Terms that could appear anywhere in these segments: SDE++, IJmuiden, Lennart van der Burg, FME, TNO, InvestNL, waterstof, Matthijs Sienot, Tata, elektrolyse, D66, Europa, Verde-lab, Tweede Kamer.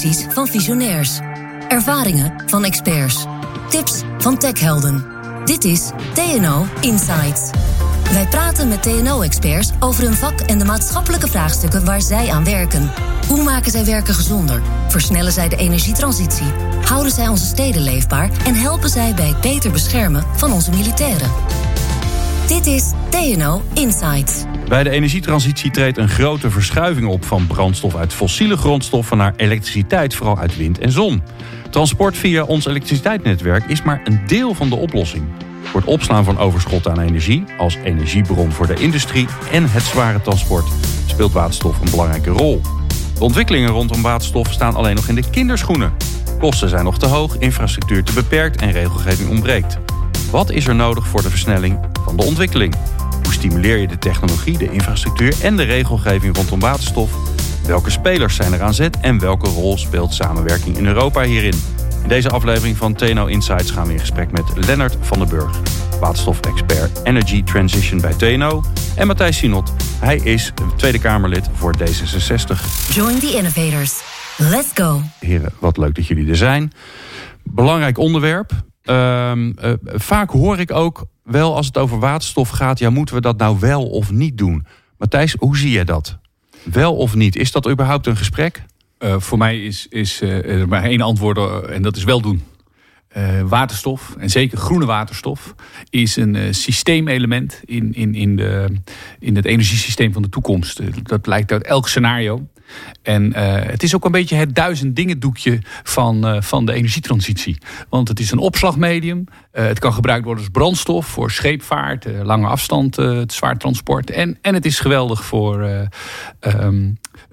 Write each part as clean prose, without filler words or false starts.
visies van visionairs. Ervaringen van experts. Tips van techhelden. Dit is TNO Insights. Wij praten met TNO-experts over hun vak en de maatschappelijke vraagstukken waar zij aan werken. Hoe maken zij werken gezonder? Versnellen zij de energietransitie? Houden zij onze steden leefbaar? En helpen zij bij het beter beschermen van onze militairen? Dit is TNO Insights. Bij de energietransitie treedt een grote verschuiving op van brandstof uit fossiele grondstoffen naar elektriciteit, vooral uit wind en zon. Transport via ons elektriciteitsnetwerk is maar een deel van de oplossing. Voor het opslaan van overschot aan energie, als energiebron voor de industrie en het zware transport, speelt waterstof een belangrijke rol. De ontwikkelingen rondom waterstof staan alleen nog in de kinderschoenen. Kosten zijn nog te hoog, infrastructuur te beperkt en regelgeving ontbreekt. Wat is er nodig voor de versnelling van de ontwikkeling? Hoe stimuleer je de technologie, de infrastructuur en de regelgeving rondom waterstof? Welke spelers zijn er aan zet en welke rol speelt samenwerking in Europa hierin? In deze aflevering van TNO Insights gaan we in gesprek met Lennart van der Burg, waterstof-expert Energy Transition bij TNO, en Matthijs Sienot. Hij is Tweede Kamerlid voor D66. Join the innovators. Let's go. Heren, wat leuk dat jullie er zijn. Belangrijk onderwerp. Vaak hoor ik ook wel als het over waterstof gaat, ja, moeten we dat nou wel of niet doen? Matthijs, hoe zie jij dat? Wel of niet? Is dat überhaupt een gesprek? Voor mij is er maar één antwoord en dat is wel doen. Waterstof, en zeker groene waterstof, is een systeemelement in het energiesysteem van de toekomst. Dat blijkt uit elk scenario. En het is ook een beetje het 1000 dingen doekje van de energietransitie. Want het is een opslagmedium. Het kan gebruikt worden als brandstof voor scheepvaart, lange afstand, zwaar transport. En het is geweldig voor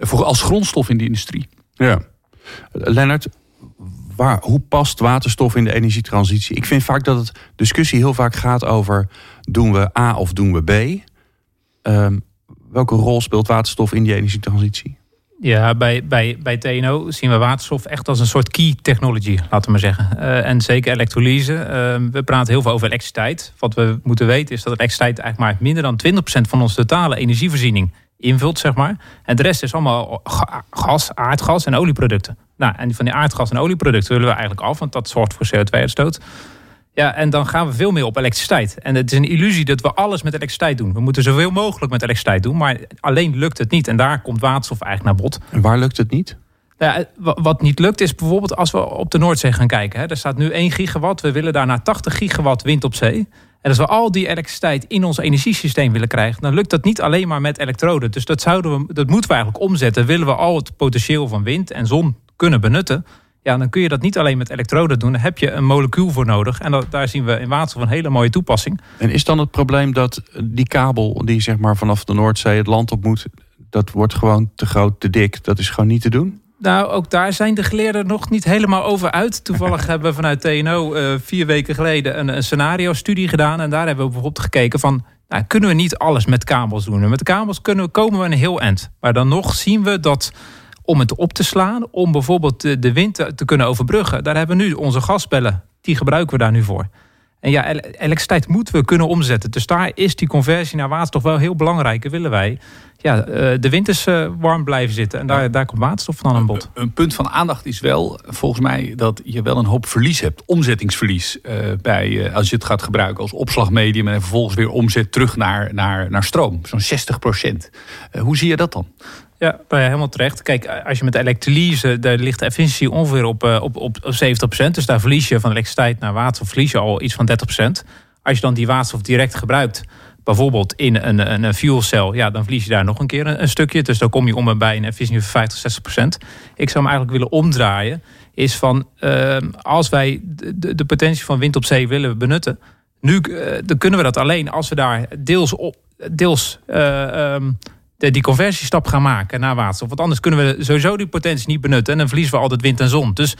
als grondstof in de industrie. Ja, Lennart, hoe past waterstof in de energietransitie? Ik vind vaak dat de discussie heel vaak gaat over doen we A of doen we B. Welke rol speelt waterstof in die energietransitie? Ja, bij TNO zien we waterstof echt als een soort key technology, laten we maar zeggen. En zeker elektrolyse. We praten heel veel over elektriciteit. Wat we moeten weten is dat elektriciteit eigenlijk maar minder dan 20% van onze totale energievoorziening invult, zeg maar. En de rest is allemaal gas, aardgas en olieproducten. Nou, en van die aardgas en olieproducten willen we eigenlijk af, want dat zorgt voor CO2-uitstoot. Ja, en dan gaan we veel meer op elektriciteit. En het is een illusie dat we alles met elektriciteit doen. We moeten zoveel mogelijk met elektriciteit doen, maar alleen lukt het niet. En daar komt waterstof eigenlijk naar bod. En waar lukt het niet? Nou, wat niet lukt is bijvoorbeeld als we op de Noordzee gaan kijken. Hè. Er staat nu 1 gigawatt, we willen daarna 80 gigawatt wind op zee. En als we al die elektriciteit in ons energiesysteem willen krijgen, dan lukt dat niet alleen maar met elektroden. Dus dat moeten we eigenlijk omzetten. Willen we al het potentieel van wind en zon kunnen benutten, ja, dan kun je dat niet alleen met elektroden doen. Daar heb je een molecuul voor nodig. En daar zien we in waterstof een hele mooie toepassing. En is dan het probleem dat die kabel die zeg maar vanaf de Noordzee het land op moet, dat wordt gewoon te groot, te dik. Dat is gewoon niet te doen? Nou, ook daar zijn de geleerden nog niet helemaal over uit. Toevallig hebben we vanuit TNO 4 weken geleden een scenario-studie gedaan. En daar hebben we bijvoorbeeld gekeken van, nou, kunnen we niet alles met kabels doen? En met kabels komen we een heel eind. Maar dan nog zien we dat, om het op te slaan, om bijvoorbeeld de wind te kunnen overbruggen, daar hebben we nu onze gasbellen. Die gebruiken we daar nu voor. En ja, elektriciteit moeten we kunnen omzetten. Dus daar is die conversie naar waterstof wel heel belangrijk. En willen wij de winters warm blijven zitten. En daar komt waterstof van aan bod. Een punt van aandacht is wel, volgens mij, dat je wel een hoop verlies hebt. Omzettingsverlies. Als je het gaat gebruiken als opslagmedium en vervolgens weer omzet terug naar stroom. Zo'n 60%. Hoe zie je dat dan? Ja, helemaal terecht. Kijk, als je met elektrolyse, daar ligt de efficiëntie ongeveer op 70%. Dus daar verlies je van elektriciteit naar waterstof verlies je al iets van 30%. Als je dan die waterstof direct gebruikt, bijvoorbeeld in een fuelcel, ja, dan verlies je daar nog een keer een stukje. Dus dan kom je om en bij een efficiëntie van 50-60%. Ik zou hem eigenlijk willen omdraaien. Is van, als wij de potentie van wind op zee willen benutten, nu dan kunnen we dat alleen als we daar die conversiestap gaan maken naar waterstof. Want anders kunnen we sowieso die potentie niet benutten. En dan verliezen we altijd wind en zon. Dus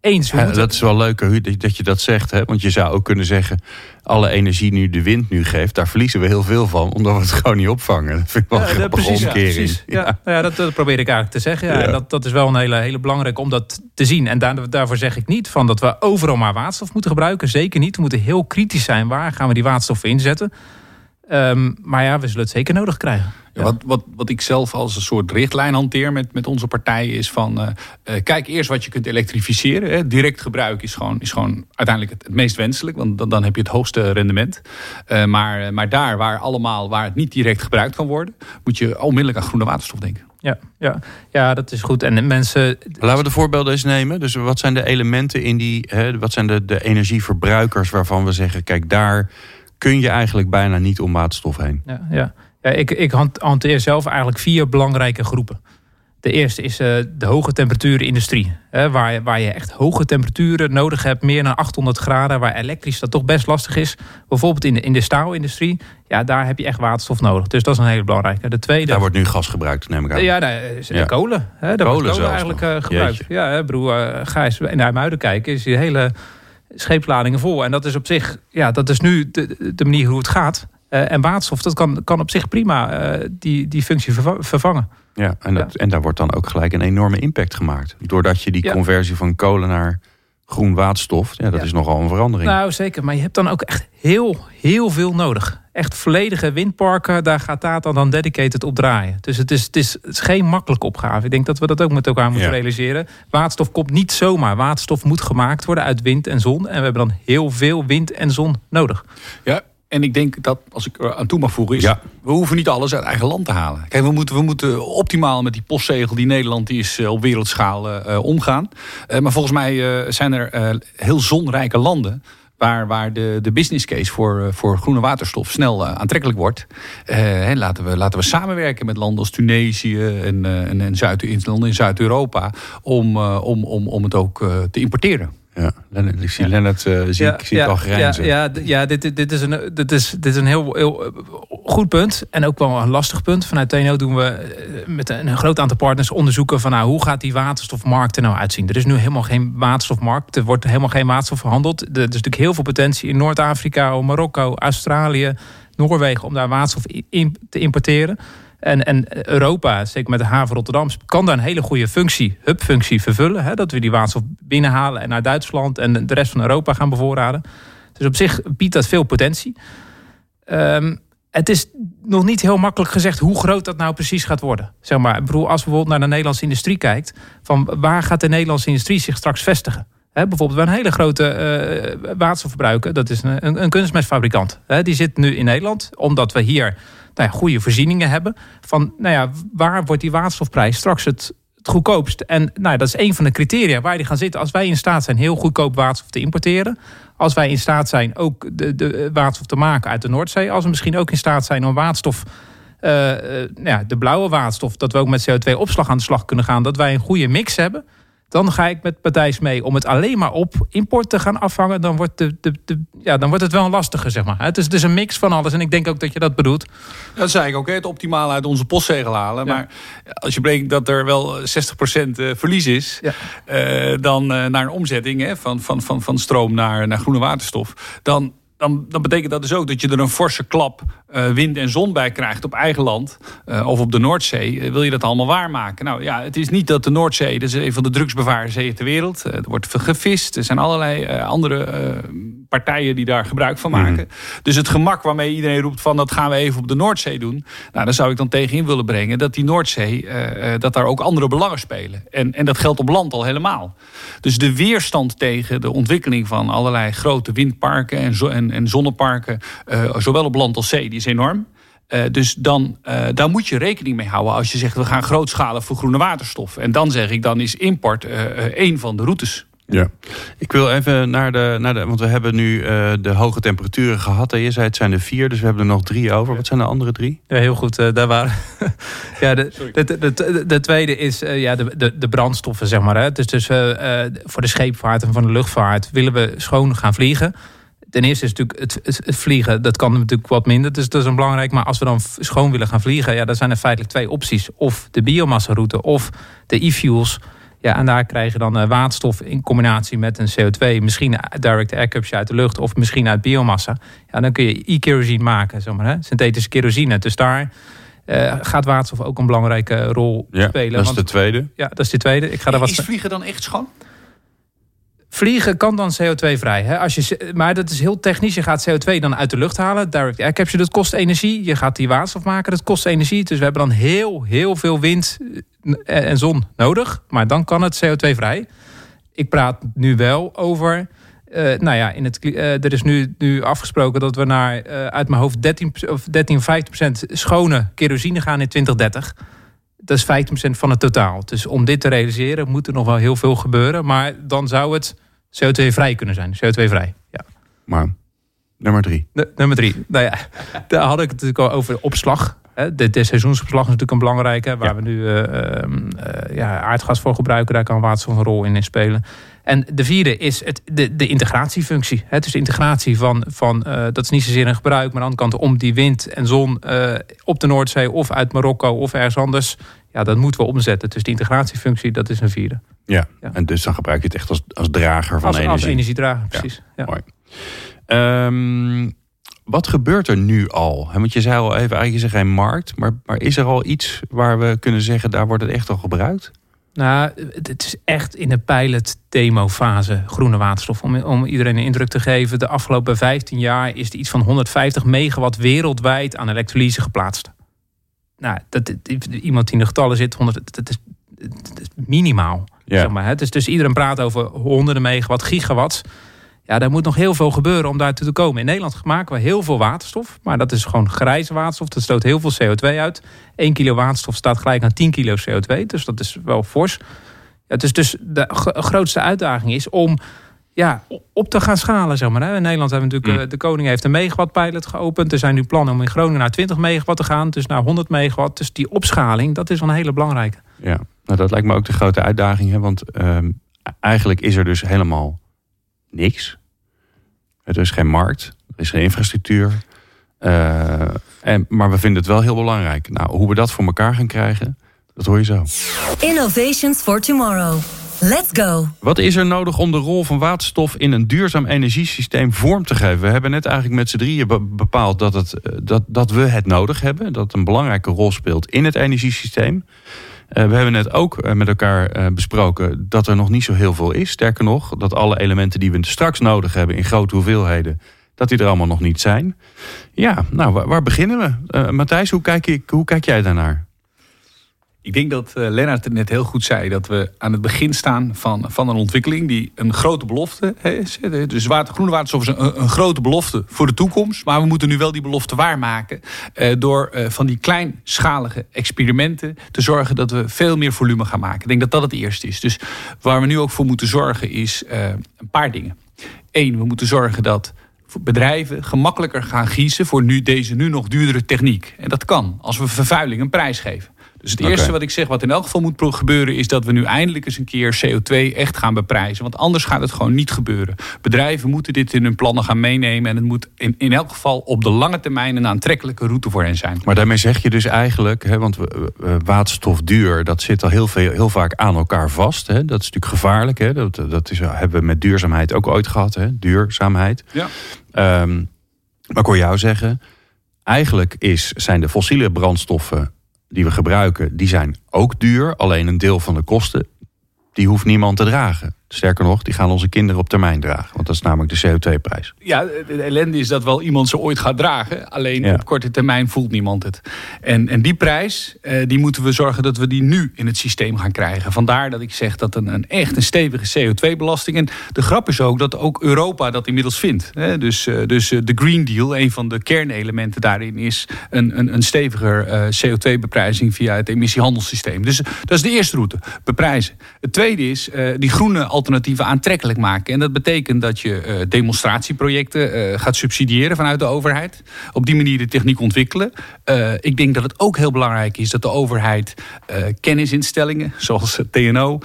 eens. Ja, dat is wel leuk dat je dat zegt. Hè? Want je zou ook kunnen zeggen, alle energie die de wind nu geeft, daar verliezen we heel veel van, omdat we het gewoon niet opvangen. Dat vind ik wel een grappige omkering. Ja, dat probeer ik eigenlijk te zeggen. Ja. En dat is wel een hele belangrijke om dat te zien. En daarvoor zeg ik niet van dat we overal maar waterstof moeten gebruiken. Zeker niet. We moeten heel kritisch zijn. Waar gaan we die waterstof inzetten? Maar ja, we zullen het zeker nodig krijgen. Ja. Wat ik zelf als een soort richtlijn hanteer met onze partij is van... kijk eerst wat je kunt elektrificeren. Hè. Direct gebruik is gewoon uiteindelijk het meest wenselijk. Want dan heb je het hoogste rendement. Maar daar waar het niet direct gebruikt kan worden... moet je onmiddellijk aan groene waterstof denken. Ja, dat is goed. En mensen... Laten we de voorbeelden eens nemen. Dus wat zijn de elementen in die... wat zijn de energieverbruikers waarvan we zeggen... kijk, daar kun je eigenlijk bijna niet om waterstof heen. Ja. Ja, ik hanteer zelf eigenlijk 4 belangrijke groepen. De eerste is de hoge temperaturenindustrie. Waar je echt hoge temperaturen nodig hebt, meer dan 800 graden... waar elektrisch dat toch best lastig is. Bijvoorbeeld in de staalindustrie, ja, daar heb je echt waterstof nodig. Dus dat is een hele belangrijke. De tweede... Daar wordt nu gas gebruikt, neem ik aan. Ja. Kolen. Daar wordt kolen eigenlijk gebruikt. Jeetje. Ja, ga eens naar IJmuiden kijken, is die hele scheepsladingen vol. En dat is op zich, ja, dat is nu de manier hoe het gaat... En waterstof, dat kan op zich prima die functie vervangen. Ja, en daar wordt dan ook gelijk een enorme impact gemaakt. Doordat je die conversie van kolen naar groen waterstof... Ja, dat is nogal een verandering. Nou, zeker. Maar je hebt dan ook echt heel, heel veel nodig. Echt volledige windparken, daar gaat Tata dan dedicated op draaien. Dus het is geen makkelijke opgave. Ik denk dat we dat ook met elkaar moeten realiseren. Waterstof komt niet zomaar. Waterstof moet gemaakt worden uit wind en zon. En we hebben dan heel veel wind en zon nodig. Ja. En ik denk dat, als ik aan toe mag voegen... we hoeven niet alles uit eigen land te halen. Kijk, we moeten optimaal met die postzegel die Nederland is... op wereldschaal omgaan. Maar volgens mij zijn er heel zonrijke landen... waar de business case voor groene waterstof snel aantrekkelijk wordt. Laten we samenwerken met landen als Tunesië en landen in Zuid-Europa... om het ook te importeren. Ja, ik zie Lennart al grijnzen. Ja, dit is een heel goed punt. En ook wel een lastig punt. Vanuit TNO doen we met een groot aantal partners onderzoeken... van hoe gaat die waterstofmarkt er nou uitzien. Er is nu helemaal geen waterstofmarkt. Er wordt helemaal geen waterstof verhandeld. Er is natuurlijk heel veel potentie in Noord-Afrika, Marokko, Australië... Noorwegen om daar waterstof te importeren. En Europa, zeker met de haven Rotterdam... kan daar een hele goede hubfunctie vervullen. Hè, dat we die waterstof binnenhalen en naar Duitsland... en de rest van Europa gaan bevoorraden. Dus op zich biedt dat veel potentie. Het is nog niet heel makkelijk gezegd hoe groot dat nou precies gaat worden. Zeg maar, als je bijvoorbeeld naar de Nederlandse industrie kijkt... van waar gaat de Nederlandse industrie zich straks vestigen? Hè, bijvoorbeeld bij een hele grote waterstofverbruiker... dat is een kunstmestfabrikant. Hè, die zit nu in Nederland, omdat we hier... goede voorzieningen hebben. Van, waar wordt die waterstofprijs straks het goedkoopst? En dat is een van de criteria waar die gaan zitten. Als wij in staat zijn heel goedkoop waterstof te importeren. Als wij in staat zijn ook de waterstof te maken uit de Noordzee. Als we misschien ook in staat zijn om waterstof... de blauwe waterstof, dat we ook met CO2-opslag aan de slag kunnen gaan. Dat wij een goede mix hebben. Dan ga ik met Matthijs mee om het alleen maar op import te gaan afhangen. Dan wordt, dan wordt het wel lastiger, zeg maar. Het is dus een mix van alles en ik denk ook dat je dat bedoelt. Dat zei ik ook, het optimale uit onze postzegel halen. Ja. Maar als je bedenkt dat er wel 60% verlies is... Ja. Dan naar een omzetting van stroom naar groene waterstof... Dan betekent dat dus ook dat je er een forse klap wind en zon bij krijgt op eigen land. Of op de Noordzee. Wil je dat allemaal waarmaken? Nou ja, het is niet dat de Noordzee, dat is een van de drugsbevaarde zeeën ter wereld. Er wordt gevist. Er zijn allerlei andere partijen die daar gebruik van maken. Mm-hmm. Dus het gemak waarmee iedereen roept van dat gaan we even op de Noordzee doen. Nou, daar zou ik dan tegenin willen brengen dat die Noordzee, dat daar ook andere belangen spelen. En dat geldt op land al helemaal. Dus de weerstand tegen de ontwikkeling van allerlei grote windparken en zonneparken, zowel op land als zee, die is enorm. Dus dan, daar moet je rekening mee houden als je zegt... we gaan grootschalig voor groene waterstof. En dan zeg ik, dan is import één van de routes. Ja, ik wil even naar de want we hebben nu de hoge temperaturen gehad. En je zei het zijn er 4, dus we hebben er nog 3 over. Ja. Wat zijn de andere 3? Ja, heel goed. Daar waren. De tweede is de brandstoffen, zeg maar. Hè. Dus voor de scheepvaart en van de luchtvaart willen we schoon gaan vliegen. Ten eerste is natuurlijk het vliegen, dat kan natuurlijk wat minder. Dus dat is een belangrijk. Maar als we dan schoon willen gaan vliegen... ja, dan zijn er feitelijk 2 opties. Of de biomassaroute of de e-fuels. Ja, en daar krijg je dan waterstof in combinatie met een CO2. Misschien direct aircapture uit de lucht of misschien uit biomassa. Ja, dan kun je e-kerosine maken, zeg maar, hè? Synthetische kerosine. Dus daar gaat waterstof ook een belangrijke rol spelen. Dat is de tweede. Ik ga daar wat... Is vliegen dan echt schoon? Vliegen kan dan CO2-vrij. Hè? Maar dat is heel technisch. Je gaat CO2 dan uit de lucht halen. Direct air capture, dat kost energie. Je gaat die waterstof maken, dat kost energie. Dus we hebben dan heel veel wind en zon nodig. Maar dan kan het CO2-vrij. Ik praat nu wel over... er is nu afgesproken dat we naar uit mijn hoofd 15% schone kerosine gaan in 2030. Dat is 15% van het totaal. Dus om dit te realiseren moet er nog wel heel veel gebeuren. Maar dan zou het CO2-vrij kunnen zijn. CO2-vrij, ja. Maar nummer 3. Nummer 3. Daar had ik het natuurlijk al over de opslag. De seizoensopslag is natuurlijk een belangrijke. Waar we nu aardgas voor gebruiken. Daar kan waterstof een rol in spelen. En de 4e is de integratiefunctie. Dus de integratie van dat is niet zozeer een gebruik. Maar aan de andere kant om die wind en zon op de Noordzee. Of uit Marokko of ergens anders. Ja, dat moeten we omzetten. Dus die integratiefunctie, dat is een 4e. Ja, ja. En dus dan gebruik je het echt als drager van energie. Als energiedrager, precies. Ja. Mooi. Wat gebeurt er nu al? Want je zei al even, eigenlijk is er geen markt. Maar is er al iets waar we kunnen zeggen, daar wordt het echt al gebruikt? Nou, het is echt in de pilot-demo-fase groene waterstof. Om iedereen een indruk te geven. De afgelopen 15 jaar is er iets van 150 megawatt wereldwijd aan elektrolyse geplaatst. Nou, iemand die in de getallen zit, dat is minimaal. Ja. Zeg maar, hè? Dus iedereen praat over honderden megawatt, gigawatt. Ja, daar moet nog heel veel gebeuren om daartoe te komen. In Nederland maken we heel veel waterstof. Maar dat is gewoon grijze waterstof. Dat stoot heel veel CO2 uit. 1 kilo waterstof staat gelijk aan 10 kilo CO2. Dus dat is wel fors. Ja, dus de grootste uitdaging is om op te gaan schalen. Zeg maar, hè. In Nederland hebben we natuurlijk... De koning heeft een megawatt pilot geopend. Er zijn nu plannen om in Groningen naar 20 megawatt te gaan. Dus naar 100 megawatt. Dus die opschaling, dat is wel een hele belangrijke. Ja, nou dat lijkt me ook de grote uitdaging. Hè? Want eigenlijk is er dus helemaal... niks. Er is geen markt. Er is geen infrastructuur. Maar we vinden het wel heel belangrijk. Nou, hoe we dat voor elkaar gaan krijgen, dat hoor je zo. Innovations for tomorrow. Let's go. Wat is er nodig om de rol van waterstof in een duurzaam energiesysteem vorm te geven? We hebben net eigenlijk met z'n drieën bepaald dat we het nodig hebben. Dat het een belangrijke rol speelt in het energiesysteem. We hebben net ook met elkaar besproken dat er nog niet zo heel veel is. Sterker nog, dat alle elementen die we straks nodig hebben in grote hoeveelheden, dat die er allemaal nog niet zijn. Ja, nou, waar beginnen we? Matthijs, hoe kijk jij daarnaar? Ik denk dat Lennart het net heel goed zei. Dat we aan het begin staan van een ontwikkeling die een grote belofte is. Dus groene waterstof is een grote belofte voor de toekomst. Maar we moeten nu wel die belofte waarmaken. Door van die kleinschalige experimenten te zorgen dat we veel meer volume gaan maken. Ik denk dat dat het eerste is. Dus waar we nu ook voor moeten zorgen is een paar dingen. 1, we moeten zorgen dat... bedrijven gemakkelijker gaan kiezen voor deze nu nog duurdere techniek. En dat kan, als we vervuiling een prijs geven. Dus het eerste wat ik zeg, wat in elk geval moet gebeuren... is dat we nu eindelijk eens een keer CO2 echt gaan beprijzen. Want anders gaat het gewoon niet gebeuren. Bedrijven moeten dit in hun plannen gaan meenemen... en het moet in elk geval op de lange termijn... een aantrekkelijke route voor hen zijn. Maar daarmee zeg je dus eigenlijk... want waterstof duur, dat zit al heel vaak aan elkaar vast. Hè? Dat is natuurlijk gevaarlijk. Hè? Dat hebben we met duurzaamheid ook ooit gehad. Hè? Duurzaamheid. Ja. Maar ik hoor jou zeggen... eigenlijk zijn de fossiele brandstoffen... die we gebruiken, die zijn ook duur. Alleen een deel van de kosten, die hoeft niemand te dragen. Sterker nog, die gaan onze kinderen op termijn dragen. Want dat is namelijk de CO2-prijs. Ja, de ellende is dat wel iemand ze ooit gaat dragen. Alleen op korte termijn voelt niemand het. En die prijs, die moeten we zorgen dat we die nu in het systeem gaan krijgen. Vandaar dat ik zeg dat een stevige CO2-belasting... en de grap is ook dat ook Europa dat inmiddels vindt. Dus de Green Deal, een van de kernelementen daarin... is een steviger CO2-beprijzing via het emissiehandelssysteem. Dus dat is de eerste route, beprijzen. Het tweede is die groene... alternatieven aantrekkelijk maken. En dat betekent dat je demonstratieprojecten gaat subsidiëren vanuit de overheid. Op die manier de techniek ontwikkelen. Ik denk dat het ook heel belangrijk is dat de overheid kennisinstellingen, zoals TNO,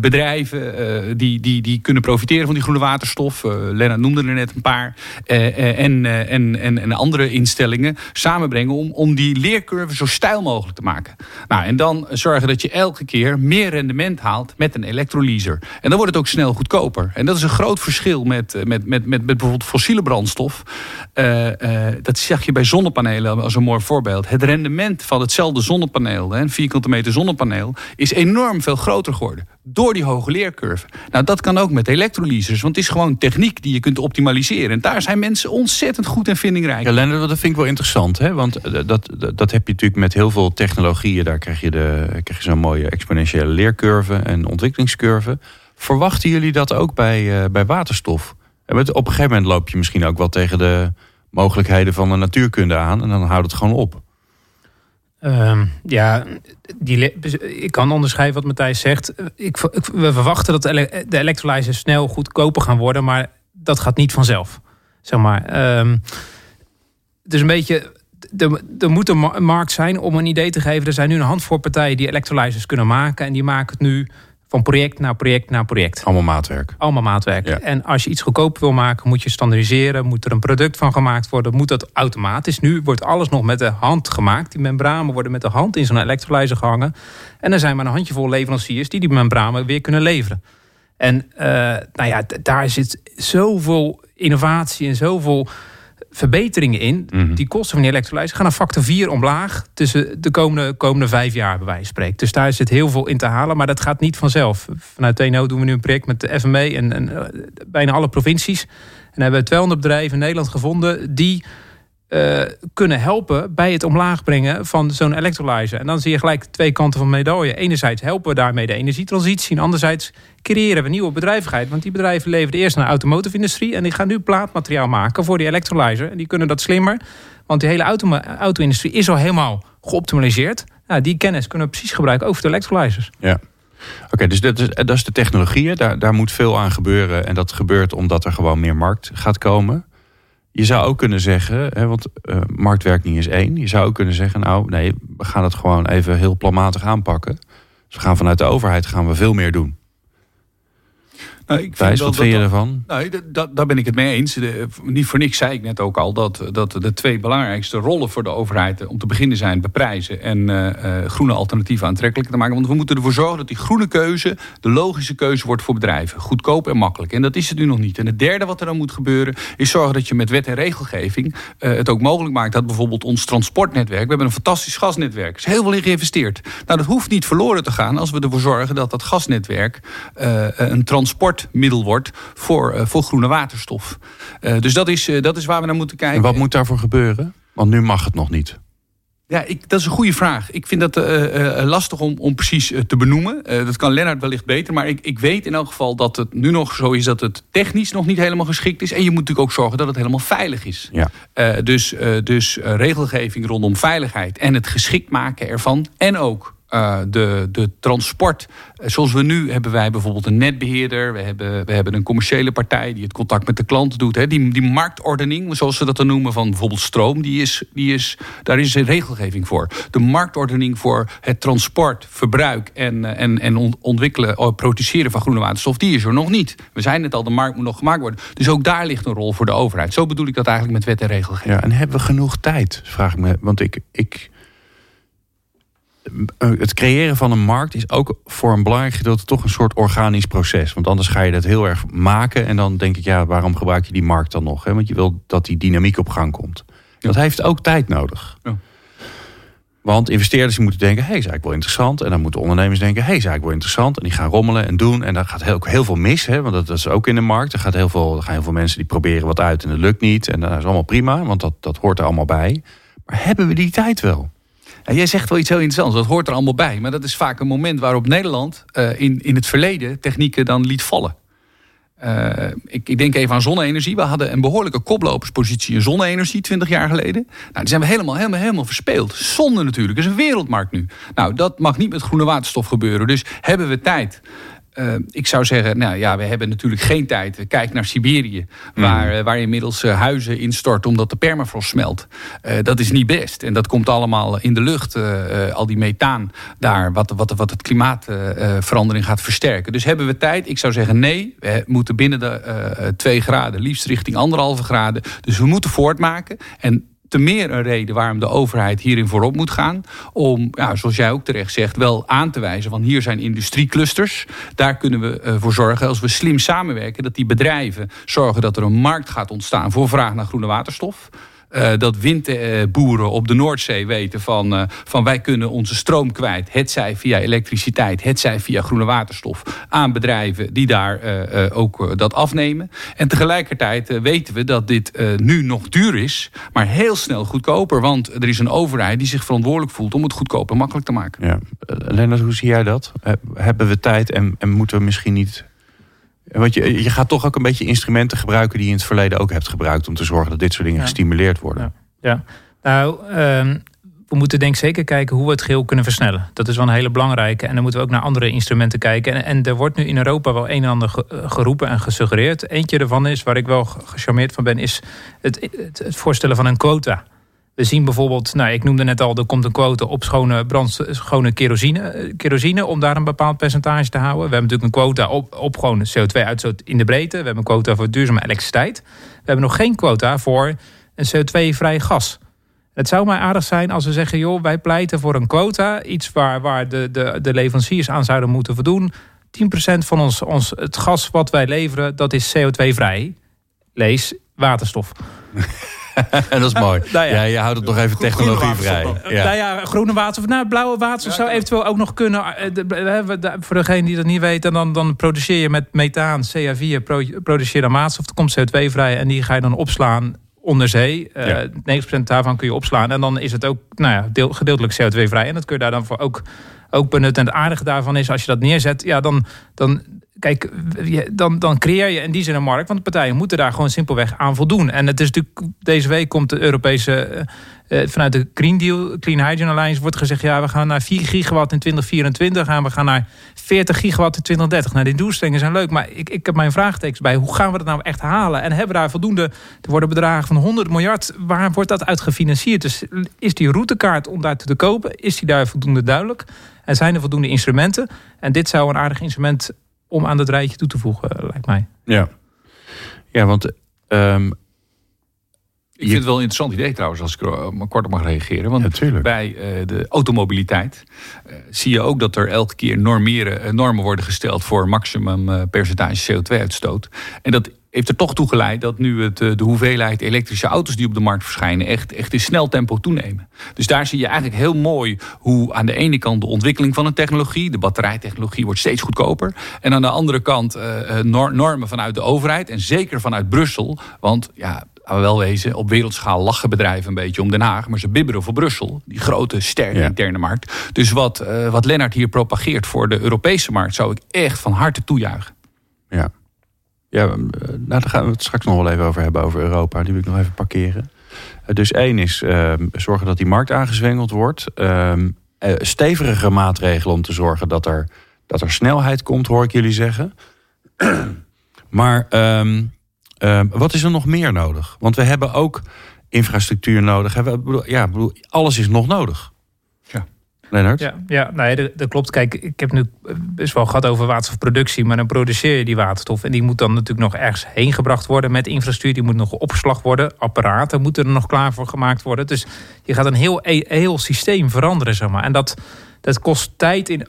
bedrijven die kunnen profiteren van die groene waterstof. Lennart noemde er net een paar. En andere instellingen samenbrengen om die leercurve zo steil mogelijk te maken. Nou, en dan zorgen dat je elke keer meer rendement haalt met een elektrolyser. En dan wordt het ook snel goedkoper. En dat is een groot verschil met bijvoorbeeld fossiele brandstof. Dat zag je bij zonnepanelen als een mooi voorbeeld. Het rendement van hetzelfde zonnepaneel, een vierkante meter zonnepaneel... is enorm veel groter geworden. door die hoge leercurve. Nou, dat kan ook met elektrolysers, want het is gewoon techniek die je kunt optimaliseren. En daar zijn mensen ontzettend goed en vindingrijk. Ja, Lennart, dat vind ik wel interessant, hè? Want dat heb je natuurlijk met heel veel technologieën. Daar krijg je zo'n mooie exponentiële leercurve en ontwikkelingscurve. Verwachten jullie dat ook bij waterstof? En op een gegeven moment loop je misschien ook wel tegen de mogelijkheden van de natuurkunde aan en dan houdt het gewoon op. Ik kan onderschrijven wat Matthijs zegt. We verwachten dat de elektrolyzers snel goedkoper gaan worden, maar dat gaat niet vanzelf. Zeg maar. Dus een beetje, er moet een markt zijn om een idee te geven. Er zijn nu een handvol partijen die elektrolyzers kunnen maken en die maken het nu van project naar project naar project. Allemaal maatwerk. Ja. En als je iets goedkoper wil maken, moet je standaardiseren. Moet er een product van gemaakt worden. Moet dat automatisch. Nu wordt alles nog met de hand gemaakt. Die membranen worden met de hand in zo'n elektrolyzer gehangen. En er zijn maar een handjevol leveranciers die membranen weer kunnen leveren. En daar zit zoveel innovatie en zoveel verbeteringen in. Mm-hmm. Die kosten van die elektrolyzer gaan naar factor 4 omlaag tussen de komende 5 jaar, bij wijze van spreken. Dus daar zit heel veel in te halen, maar dat gaat niet vanzelf. Vanuit TNO doen we nu een project met de FME en bijna alle provincies. En hebben we 200 bedrijven in Nederland gevonden die kunnen helpen bij het omlaag brengen van zo'n elektrolyzer. En dan zie je gelijk twee kanten van de medaille. Enerzijds helpen we daarmee de energietransitie en anderzijds creëren we nieuwe bedrijvigheid. Want die bedrijven leverden eerst naar de automotive-industrie en die gaan nu plaatmateriaal maken voor die elektrolyzer. En die kunnen dat slimmer, want die hele auto-industrie is al helemaal geoptimaliseerd. Nou, die kennis kunnen we precies gebruiken over de elektrolyzers. Ja. Oké, dus dat is de technologie. Daar moet veel aan gebeuren en dat gebeurt omdat er gewoon meer markt gaat komen. Je zou ook kunnen zeggen, hè, want marktwerking is één. Je zou ook kunnen zeggen, nou nee, we gaan het gewoon even heel planmatig aanpakken. Dus we gaan vanuit de overheid veel meer doen. Thijs, wat vind je ervan? Daar ben ik het mee eens. Niet voor niks zei ik net ook al dat de twee belangrijkste rollen voor de overheid om te beginnen zijn beprijzen en groene alternatieven aantrekkelijker te maken. Want we moeten ervoor zorgen dat die groene keuze de logische keuze wordt voor bedrijven. Goedkoop en makkelijk. En dat is het nu nog niet. En het derde wat er dan moet gebeuren is zorgen dat je met wet en regelgeving het ook mogelijk maakt dat bijvoorbeeld ons transportnetwerk, we hebben een fantastisch gasnetwerk, er is heel veel in geïnvesteerd. Nou, dat hoeft niet verloren te gaan als we ervoor zorgen dat dat gasnetwerk een transportmiddel wordt voor groene waterstof. Dus dat is waar we naar moeten kijken. En wat moet daarvoor gebeuren? Want nu mag het nog niet. Ja, dat is een goede vraag. Ik vind dat lastig om precies te benoemen. Dat kan Lennart wellicht beter. Maar ik weet in elk geval dat het nu nog zo is dat het technisch nog niet helemaal geschikt is. En je moet natuurlijk ook zorgen dat het helemaal veilig is. Ja. Dus regelgeving rondom veiligheid en het geschikt maken ervan. En ook de transport. Zoals we nu hebben wij bijvoorbeeld een netbeheerder. We hebben een commerciële partij die het contact met de klant doet. Hè. Die marktordening, zoals ze dat dan noemen, van bijvoorbeeld stroom. Daar is een regelgeving voor. De marktordening voor het transport, verbruik en ontwikkelen, produceren van groene waterstof, die is er nog niet. We zijn het al, de markt moet nog gemaakt worden. Dus ook daar ligt een rol voor de overheid. Zo bedoel ik dat eigenlijk met wet en regelgeving. Ja, en hebben we genoeg tijd? Vraag ik me. Want het creëren van een markt is ook voor een belangrijk gedeelte toch een soort organisch proces. Want anders ga je dat heel erg maken. En dan denk ik, ja, waarom gebruik je die markt dan nog? Hè? Want je wil dat die dynamiek op gang komt. Dat heeft ook tijd nodig. Ja. Want investeerders moeten denken, hey, is eigenlijk wel interessant. En dan moeten ondernemers denken, hey, is eigenlijk wel interessant. En die gaan rommelen en doen. En daar gaat ook heel veel mis. Hè? Want dat is ook in de markt. Er gaan heel veel mensen die proberen wat uit en dat lukt niet. En dat is allemaal prima, want dat hoort er allemaal bij. Maar hebben we die tijd wel? Ja, jij zegt wel iets heel interessants, dat hoort er allemaal bij. Maar dat is vaak een moment waarop Nederland in het verleden technieken dan liet vallen. Ik denk even aan zonne-energie. We hadden een behoorlijke koploperspositie in zonne-energie 20 jaar geleden. Nou, die zijn we helemaal verspeeld. Zonde natuurlijk, dat is een wereldmarkt nu. Nou, dat mag niet met groene waterstof gebeuren. Dus hebben we tijd? Ik zou zeggen, nou ja, we hebben natuurlijk geen tijd. Kijk naar Siberië, waar inmiddels huizen instort omdat de permafrost smelt. Dat is niet best. En dat komt allemaal in de lucht. Al die methaan daar, wat het klimaatverandering gaat versterken. Dus hebben we tijd? Ik zou zeggen nee. We moeten binnen de 2 graden, liefst richting 1,5 graden. Dus we moeten voortmaken. En te meer een reden waarom de overheid hierin voorop moet gaan. Om, ja, zoals jij ook terecht zegt, wel aan te wijzen. Want hier zijn industrieclusters. Daar kunnen we voor zorgen, als we slim samenwerken, dat die bedrijven zorgen dat er een markt gaat ontstaan voor vraag naar groene waterstof. dat windboeren op de Noordzee weten van wij kunnen onze stroom kwijt. Hetzij via elektriciteit, hetzij via groene waterstof. Aan bedrijven die daar ook dat afnemen. En tegelijkertijd weten we dat dit nu nog duur is. Maar heel snel goedkoper. Want er is een overheid die zich verantwoordelijk voelt om het goedkoop en makkelijk te maken. Ja. Lennart, hoe zie jij dat? Hebben we tijd en moeten we misschien niet... Want je gaat toch ook een beetje instrumenten gebruiken die je in het verleden ook hebt gebruikt om te zorgen dat dit soort dingen gestimuleerd worden. Ja. We moeten denk ik zeker kijken hoe we het geheel kunnen versnellen. Dat is wel een hele belangrijke. En dan moeten we ook naar andere instrumenten kijken. En er wordt nu in Europa wel een en ander geroepen en gesuggereerd. Eentje ervan is, waar ik wel gecharmeerd van ben, is het voorstellen van een quota. We zien bijvoorbeeld, ik noemde net al, er komt een quota op schone kerosine om daar een bepaald percentage te houden. We hebben natuurlijk een quota op gewoon CO2-uitstoot in de breedte. We hebben een quota voor duurzame elektriciteit. We hebben nog geen quota voor een CO2-vrij gas. Het zou maar aardig zijn als we zeggen, joh, wij pleiten voor een quota. Iets waar de leveranciers aan zouden moeten voldoen. 10% van het gas wat wij leveren, dat is CO2-vrij. Lees waterstof. En dat is mooi. Ja, je houdt het nog even technologievrij. Ja. Groene waterstof, blauwe waterstof zou eventueel ook nog kunnen. Voor degene die dat niet weet, dan produceer je met methaan, CH4, produceer dan waterstof. Er komt CO2 vrij en die ga je dan opslaan onder zee. 90% daarvan kun je opslaan. En dan is het ook gedeeltelijk CO2 vrij. En dat kun je daar dan voor ook benutten. En het aardige daarvan is, als je dat neerzet, dan creëer je in die zin een markt. Want de partijen moeten daar gewoon simpelweg aan voldoen. En het is natuurlijk, deze week komt de Europese... vanuit de Green Deal, Clean Hydrogen Alliance, wordt gezegd... we gaan naar 4 gigawatt in 2024 en we gaan naar 40 gigawatt in 2030. Nou, die doelstellingen zijn leuk, maar ik heb mijn vraagtekens bij. Hoe gaan we dat nou echt halen? En hebben daar voldoende... Er worden bedragen van 100 miljard. Waar wordt dat uit gefinancierd? Dus is die routekaart om daar te kopen, is die daar voldoende duidelijk? En zijn er voldoende instrumenten? En dit zou een aardig instrument om aan dat rijtje toe te voegen, lijkt mij. Ja want... Ik vind het wel een interessant idee trouwens, als ik er kort op mag reageren. Want bij de automobiliteit zie je ook dat er elke keer normen worden gesteld voor maximum percentage CO2-uitstoot. En dat heeft er toch toe geleid dat nu de hoeveelheid elektrische auto's die op de markt verschijnen echt in snel tempo toenemen. Dus daar zie je eigenlijk heel mooi hoe aan de ene kant de ontwikkeling van een technologie, de batterijtechnologie, wordt steeds goedkoper. En aan de andere kant normen vanuit de overheid en zeker vanuit Brussel, want wel wezen, op wereldschaal lachen bedrijven een beetje om Den Haag, maar ze bibberen voor Brussel. Die grote, sterke interne markt. Dus wat Lennart hier propageert voor de Europese markt, zou ik echt van harte toejuichen. Ja daar gaan we het straks nog wel even over hebben, over Europa. Die wil ik nog even parkeren. Dus 1 is zorgen dat die markt aangezwengeld wordt. Stevigere maatregelen om te zorgen dat er snelheid komt, hoor ik jullie zeggen. Maar... wat is er nog meer nodig? Want we hebben ook infrastructuur nodig. Alles is nog nodig. Ja. Lennart? Dat klopt. Kijk, ik heb nu best wel gehad over waterstofproductie. Maar dan produceer je die waterstof. En die moet dan natuurlijk nog ergens heen gebracht worden met infrastructuur. Die moet nog opgeslagen worden. Apparaten moeten er nog klaar voor gemaakt worden. Dus je gaat een heel systeem veranderen, zeg maar. En dat kost tijd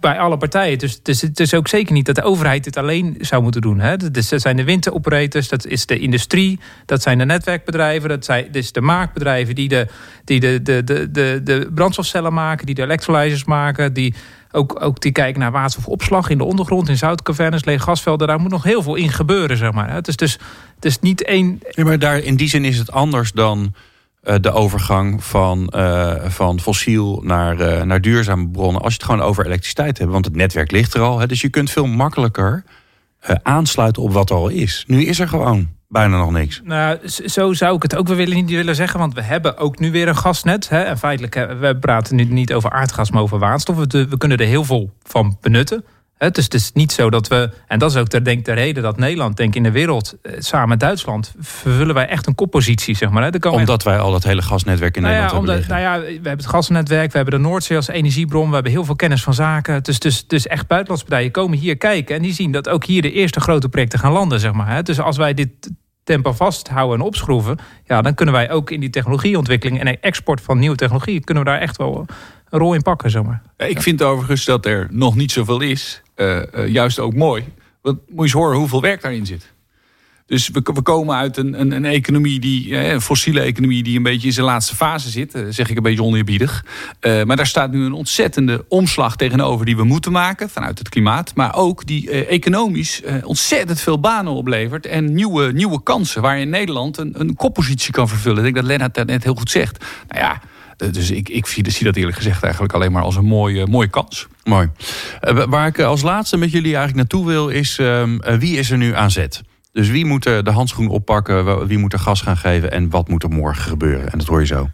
bij alle partijen. Dus het is ook zeker niet dat de overheid dit alleen zou moeten doen. Hè? Dus dat zijn de winteroperators, dat is de industrie, dat zijn de netwerkbedrijven, dat is de maakbedrijven die de brandstofcellen maken, die de elektrolyzers maken, die ook die kijken naar waterstofopslag in de ondergrond, in zoutcavernes, lege gasvelden. Daar moet nog heel veel in gebeuren, zeg maar. Hè? Het is niet één. Ja, maar daar in die zin is het anders dan de overgang van fossiel naar duurzame bronnen, als je het gewoon over elektriciteit hebt. Want het netwerk ligt er al. Dus je kunt veel makkelijker aansluiten op wat er al is. Nu is er gewoon bijna nog niks. Zo zou ik het ook niet willen zeggen. Want we hebben ook nu weer een gasnet. Hè? En feitelijk, we praten nu niet over aardgas, maar over waterstof. We kunnen er heel veel van benutten. Dus het is niet zo dat we... En dat is ook de reden dat Nederland, in de wereld, samen met Duitsland, vervullen wij echt een koppositie, zeg maar. Wij al dat hele gasnetwerk in Nederland hebben liggen. We hebben het gasnetwerk, we hebben de Noordzee als energiebron, we hebben heel veel kennis van zaken. Dus echt buitenlandse partijen komen hier kijken en die zien dat ook hier de eerste grote projecten gaan landen, zeg maar. Dus als wij dit tempo vasthouden en opschroeven, dan kunnen wij ook in die technologieontwikkeling en export van nieuwe technologieën, kunnen we daar echt wel een rol in pakken, zeg maar. Ik vind overigens dat er nog niet zoveel is. Juist ook mooi. Want moet je eens horen hoeveel werk daarin zit. Dus we komen uit een economie, een fossiele economie, die een beetje in zijn laatste fase zit. Dat zeg ik een beetje oneerbiedig. Maar daar staat nu een ontzettende omslag tegenover die we moeten maken vanuit het klimaat. Maar ook die economisch ontzettend veel banen oplevert. En nieuwe kansen waarin Nederland een koppositie kan vervullen. Ik denk dat Lennart dat net heel goed zegt. Nou ja, dus ik zie dat eerlijk gezegd eigenlijk alleen maar als een mooie kans. Mooi. Waar ik als laatste met jullie eigenlijk naartoe wil is, wie is er nu aan zet? Dus wie moet de handschoen oppakken, wie moet er gas gaan geven en wat moet er morgen gebeuren? En dat hoor je zo.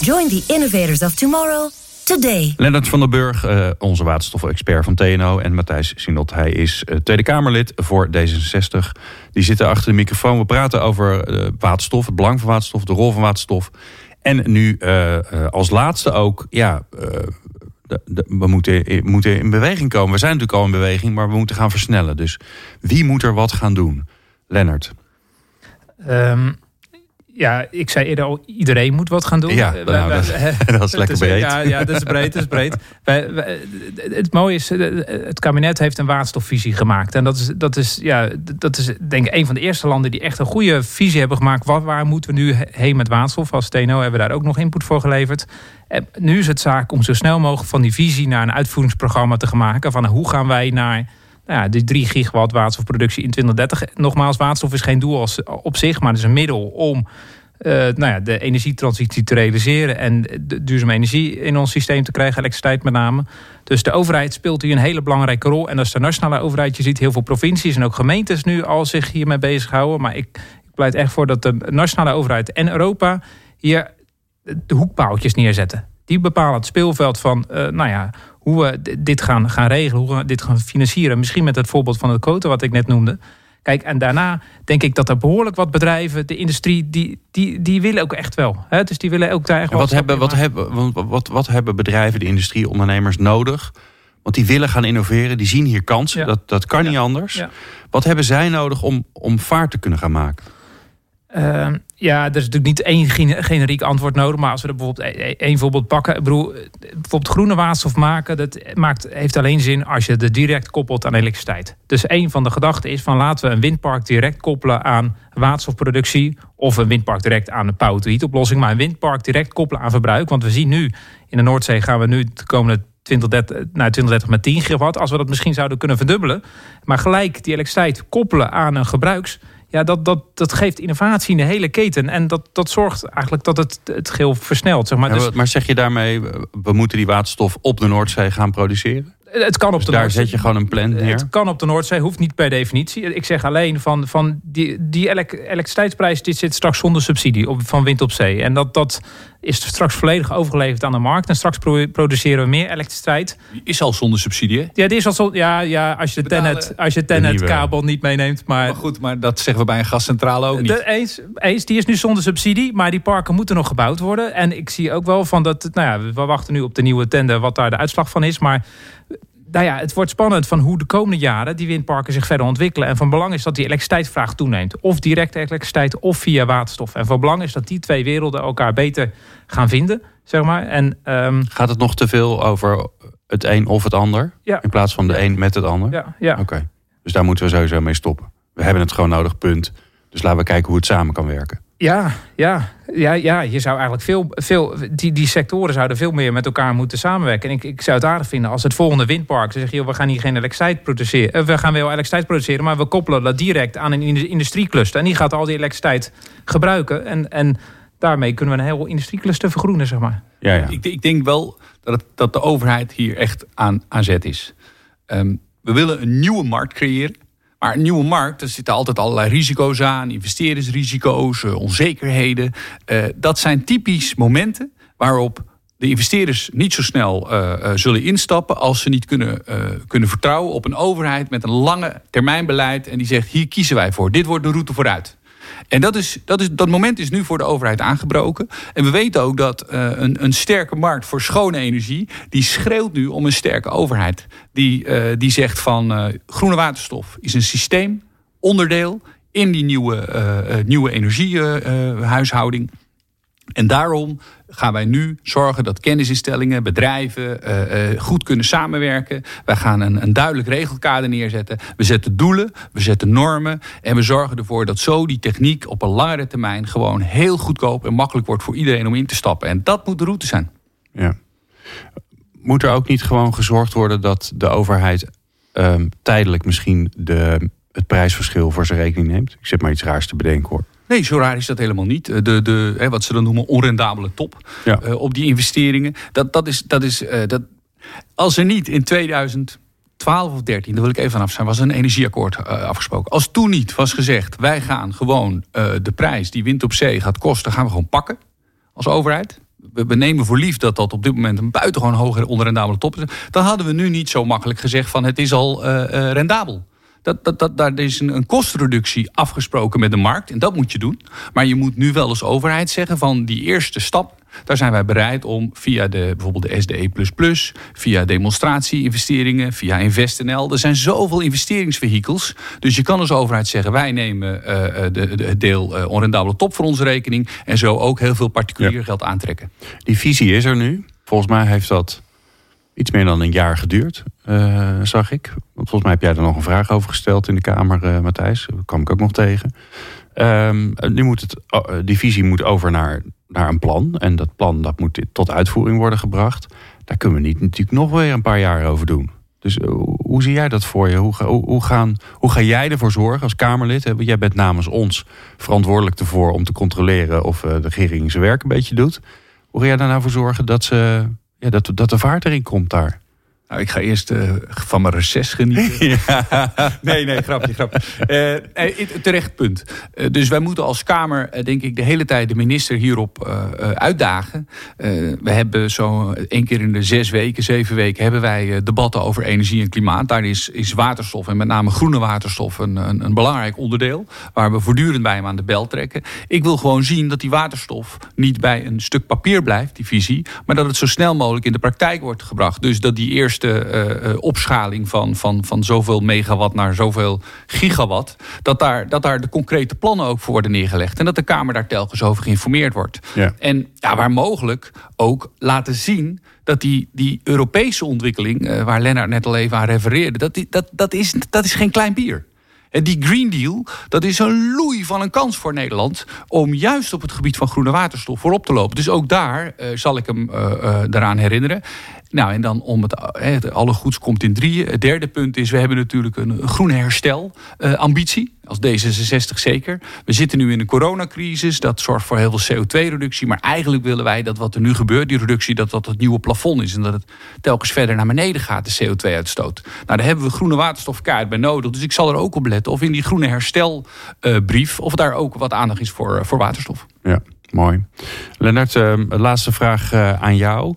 Join the innovators of tomorrow today. Lennart van der Burg, onze waterstof-expert van TNO, en Matthijs Sienot, hij is Tweede Kamerlid voor D66. Die zitten achter de microfoon. We praten over waterstof, het belang van waterstof, de rol van waterstof. En nu als laatste ook, we moeten in beweging komen. We zijn natuurlijk al in beweging, maar we moeten gaan versnellen. Dus wie moet er wat gaan doen? Lennart. Ik zei eerder al, iedereen moet wat gaan doen. Ja, dat is lekker breed. Ja, dat is breed. Dat is breed. Het mooie is, het kabinet heeft een waterstofvisie gemaakt. En dat is denk ik een van de eerste landen die echt een goede visie hebben gemaakt. Waar moeten we nu heen met waterstof? Als TNO hebben we daar ook nog input voor geleverd. En nu is het zaak om zo snel mogelijk van die visie naar een uitvoeringsprogramma te maken. Van hoe gaan wij naar... Ja, die 3 gigawatt waterstofproductie in 2030. Nogmaals, waterstof is geen doel op zich, maar het is een middel om de energietransitie te realiseren en duurzame energie in ons systeem te krijgen, elektriciteit met name. Dus de overheid speelt hier een hele belangrijke rol. En dat is de nationale overheid. Je ziet heel veel provincies en ook gemeentes nu al zich hiermee bezighouden. Maar ik pleit echt voor dat de nationale overheid en Europa hier de hoekpaaltjes neerzetten. Die bepalen het speelveld van hoe we dit gaan regelen, hoe we dit gaan financieren. Misschien met het voorbeeld van het quota wat ik net noemde. Kijk, en daarna denk ik dat er behoorlijk wat bedrijven, de industrie, die willen ook echt wel. Hè? Dus die willen ook daar echt wel. Wat hebben bedrijven, de industrie, ondernemers nodig? Want die willen gaan innoveren, die zien hier kansen. Ja. Dat kan niet anders. Ja. Wat hebben zij nodig om vaart te kunnen gaan maken? Er is natuurlijk niet één generiek antwoord nodig. Maar als we er bijvoorbeeld één voorbeeld pakken. Ik bedoel, bijvoorbeeld groene waterstof maken. Heeft alleen zin als je het direct koppelt aan elektriciteit. Dus één van de gedachten is van laten we een windpark direct koppelen aan waterstofproductie. Of een windpark direct aan de power-to-heat oplossing. Maar een windpark direct koppelen aan verbruik. Want we zien nu, in de Noordzee gaan we nu de komende 2030 met 10 gigawatt. Als we dat misschien zouden kunnen verdubbelen. Maar gelijk die elektriciteit koppelen aan een gebruiks... Ja, dat geeft innovatie in de hele keten. En dat zorgt eigenlijk dat het geheel versnelt. Zeg maar. Dus, maar zeg je daarmee, we moeten die waterstof op de Noordzee gaan produceren? Het kan op de Noordzee. Daar zet je gewoon een plan neer? Het kan op de Noordzee, hoeft niet per definitie. Ik zeg alleen van die elektriciteitsprijs, dit zit straks zonder subsidie van wind op zee. En dat is straks volledig overgeleverd aan de markt. En straks produceren we meer elektriciteit. Die is al zonder subsidie, hè? Ja, die is al zonder, als je de TenneT-kabel niet meeneemt. Maar goed, maar dat zeggen we bij een gascentrale ook niet. Die is nu zonder subsidie, maar die parken moeten nog gebouwd worden. En ik zie ook wel van dat... we wachten nu op de nieuwe tender, wat daar de uitslag van is. Maar... het wordt spannend van hoe de komende jaren die windparken zich verder ontwikkelen. En van belang is dat die elektriciteitsvraag toeneemt. Of direct elektriciteit of via waterstof. En van belang is dat die twee werelden elkaar beter gaan vinden, zeg maar. En, gaat het nog te veel over het een of het ander? Ja. In plaats van de een met het ander? Ja. Oké. Dus daar moeten we sowieso mee stoppen. We hebben het gewoon nodig, punt. Dus laten we kijken hoe het samen kan werken. Ja, je zou eigenlijk veel die sectoren zouden veel meer met elkaar moeten samenwerken. En ik zou het aardig vinden als het volgende windpark zegt: joh, we gaan hier geen elektriciteit produceren. We gaan wel elektriciteit produceren, maar we koppelen dat direct aan een industriecluster. En die gaat al die elektriciteit gebruiken. En daarmee kunnen we een heel industriecluster vergroenen, zeg maar. Ja. Ik denk wel dat de overheid hier echt aan zet is. We willen een nieuwe markt creëren. Maar een nieuwe markt, er zitten altijd allerlei risico's aan. Investeringsrisico's, onzekerheden. Dat zijn typisch momenten waarop de investeerders niet zo snel zullen instappen... als ze niet kunnen vertrouwen op een overheid met een lange termijn beleid... en die zegt, hier kiezen wij voor. Dit wordt de route vooruit. En dat moment is nu voor de overheid aangebroken. En we weten ook dat een sterke markt voor schone energie... die schreeuwt nu om een sterke overheid. Die zegt van groene waterstof is een systeem, onderdeel... in die nieuwe energiehuishouding. En daarom gaan wij nu zorgen dat kennisinstellingen, bedrijven goed kunnen samenwerken. Wij gaan een duidelijk regelkader neerzetten. We zetten doelen, we zetten normen. En we zorgen ervoor dat zo die techniek op een langere termijn gewoon heel goedkoop en makkelijk wordt voor iedereen om in te stappen. En dat moet de route zijn. Ja. Moet er ook niet gewoon gezorgd worden dat de overheid tijdelijk misschien het prijsverschil voor zijn rekening neemt? Ik zit maar iets raars te bedenken hoor. Nee, zo raar is dat helemaal niet. Wat ze dan noemen onrendabele top op die investeringen. Dat is als er niet in 2012 of 13, daar wil ik even vanaf zijn, was een energieakkoord afgesproken. Als toen niet was gezegd, wij gaan gewoon de prijs die wind op zee gaat kosten, gaan we gewoon pakken als overheid. We nemen voor lief dat op dit moment een buitengewoon hoge onrendabele top is. Dan hadden we nu niet zo makkelijk gezegd van het is al rendabel. Daar is een kostenreductie afgesproken met de markt. En dat moet je doen. Maar je moet nu wel als overheid zeggen van die eerste stap. Daar zijn wij bereid om via bijvoorbeeld de SDE++, via demonstratie-investeringen, via InvestNL. Er zijn zoveel investeringsvehikels. Dus je kan als overheid zeggen, wij nemen het deel onrendabele top voor onze rekening. En zo ook heel veel particulier geld aantrekken. Die visie is er nu. Volgens mij heeft dat iets meer dan een jaar geduurd, zag ik. Want volgens mij heb jij er nog een vraag over gesteld in de Kamer, Matthijs. Dat kwam ik ook nog tegen. Nu moet die visie moet over naar een plan. En dat plan dat moet tot uitvoering worden gebracht. Daar kunnen we natuurlijk nog weer een paar jaar over doen. Dus hoe zie jij dat voor je? Hoe ga jij ervoor zorgen als Kamerlid? Hè? Want jij bent namens ons verantwoordelijk ervoor om te controleren of de regering zijn werk een beetje doet. Hoe ga jij daar nou voor zorgen dat ze... Ja, dat de vaart erin komt daar. Nou, ik ga eerst van mijn reces genieten. Ja. Nee, grapje. Terecht punt. Dus wij moeten als Kamer, denk ik, de hele tijd de minister hierop uitdagen. We hebben zo 1 keer in de 6 weken, 7 weken... hebben wij debatten over energie en klimaat. Daar is waterstof en met name groene waterstof een belangrijk onderdeel, waar we voortdurend bij hem aan de bel trekken. Ik wil gewoon zien dat die waterstof niet bij een stuk papier blijft, die visie, maar dat het zo snel mogelijk in de praktijk wordt gebracht. Dus dat die eerst de opschaling van zoveel megawatt naar zoveel gigawatt, dat daar de concrete plannen ook voor worden neergelegd. En dat de Kamer daar telkens over geïnformeerd wordt. Ja. En ja, waar mogelijk ook laten zien dat die Europese ontwikkeling, waar Lennart net al even aan refereerde, dat is geen klein bier. En die Green Deal, dat is een loei van een kans voor Nederland om juist op het gebied van groene waterstof voorop te lopen. Dus ook daar zal ik hem daaraan herinneren. Nou, en dan om het alle goeds komt in 3. Het derde punt is, we hebben natuurlijk een groene herstelambitie. Als D66 zeker. We zitten nu in een coronacrisis. Dat zorgt voor heel veel CO2-reductie. Maar eigenlijk willen wij dat wat er nu gebeurt, die reductie, dat het nieuwe plafond is. En dat het telkens verder naar beneden gaat, de CO2-uitstoot. Nou, daar hebben we groene waterstofkaart bij nodig. Dus ik zal er ook op letten of in die groene herstelbrief, of daar ook wat aandacht is voor waterstof. Ja, mooi. Lennart, laatste vraag aan jou.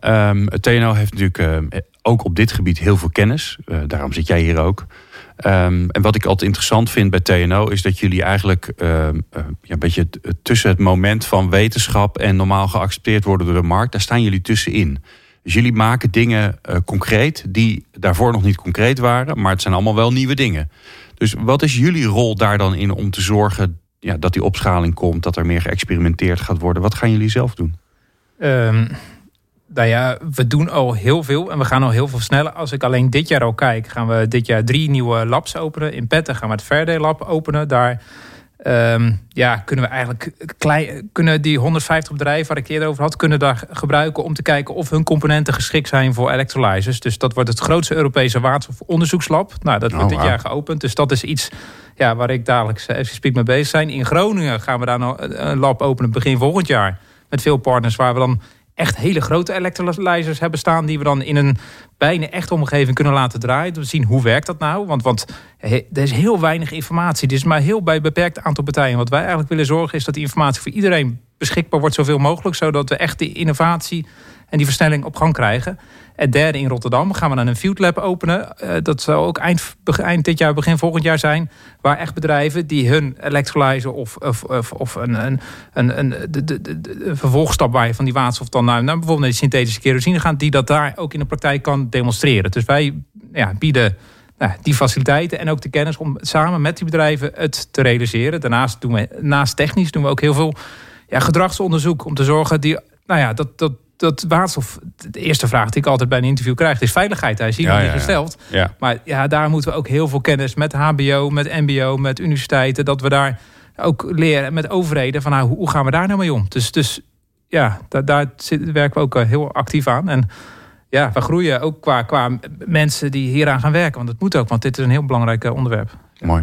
Het TNO heeft natuurlijk ook op dit gebied heel veel kennis. Daarom zit jij hier ook. En wat ik altijd interessant vind bij TNO is dat jullie eigenlijk een beetje tussen het moment van wetenschap en normaal geaccepteerd worden door de markt, daar staan jullie tussenin. Dus jullie maken dingen concreet die daarvoor nog niet concreet waren, maar het zijn allemaal wel nieuwe dingen. Dus wat is jullie rol daar dan in om te zorgen dat die opschaling komt, dat er meer geëxperimenteerd gaat worden? Wat gaan jullie zelf doen? Nou ja, we doen al heel veel en we gaan al heel veel sneller. Als ik alleen dit jaar al kijk, gaan we dit jaar 3 nieuwe labs openen. In Petten gaan we het Verde-lab openen. Daar kunnen we eigenlijk die 150 bedrijven waar ik het eerder over had, kunnen daar gebruiken om te kijken of hun componenten geschikt zijn voor elektrolyzers. Dus dat wordt het grootste Europese waterstofonderzoekslab. Nou, dat wordt dit jaar geopend. Dus dat is iets waar ik dagelijks mee bezig ben. In Groningen gaan we daar een lab openen begin volgend jaar met veel partners waar we dan echt hele grote elektrolyzers hebben staan die we dan in een bijna echte omgeving kunnen laten draaien. We zien hoe werkt dat nou. Want er is heel weinig informatie. Dit is maar heel bij een beperkt aantal partijen. Wat wij eigenlijk willen zorgen is dat die informatie voor iedereen beschikbaar wordt zoveel mogelijk, zodat we echt die innovatie en die versnelling op gang krijgen. En derde, in Rotterdam gaan we dan een field lab openen. Dat zal ook eind dit jaar, begin volgend jaar zijn, waar echt bedrijven die hun elektrolyzer of een vervolgstap bij van die waterstof dan naar bijvoorbeeld naar de synthetische kerosine gaan, die dat daar ook in de praktijk kan demonstreren. Dus wij bieden die faciliteiten en ook de kennis om samen met die bedrijven het te realiseren. Daarnaast doen we naast technisch ook heel veel ja, gedragsonderzoek om te zorgen dat waterstof, de eerste vraag die ik altijd bij een interview krijg, is veiligheid. Hij is hier niet gesteld. Ja. Maar ja, daar moeten we ook heel veel kennis met HBO, met MBO, met universiteiten, dat we daar ook leren met overheden van hoe gaan we daar nou mee om? Dus ja, daar werken we ook heel actief aan. En ja, we groeien ook qua mensen die hieraan gaan werken. Want dat moet ook, want dit is een heel belangrijk onderwerp. Ja. Mooi.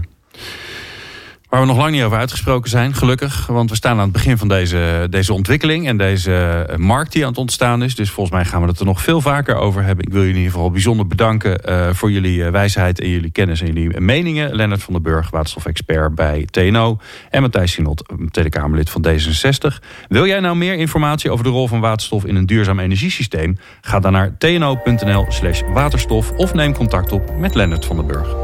Waar we nog lang niet over uitgesproken zijn, gelukkig. Want we staan aan het begin van deze ontwikkeling en deze markt die aan het ontstaan is. Dus volgens mij gaan we het er nog veel vaker over hebben. Ik wil jullie in ieder geval bijzonder bedanken voor jullie wijsheid en jullie kennis en jullie meningen. Lennart van der Burg, waterstofexpert bij TNO. En Matthijs Sienot, Tweede Kamerlid van D66. Wil jij nou meer informatie over de rol van waterstof in een duurzaam energiesysteem? Ga dan naar tno.nl/waterstof of neem contact op met Lennart van der Burg.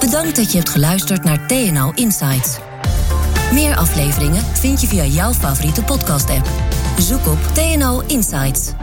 Bedankt dat je hebt geluisterd naar TNO Insights. Meer afleveringen vind je via jouw favoriete podcast-app. Zoek op TNO Insights.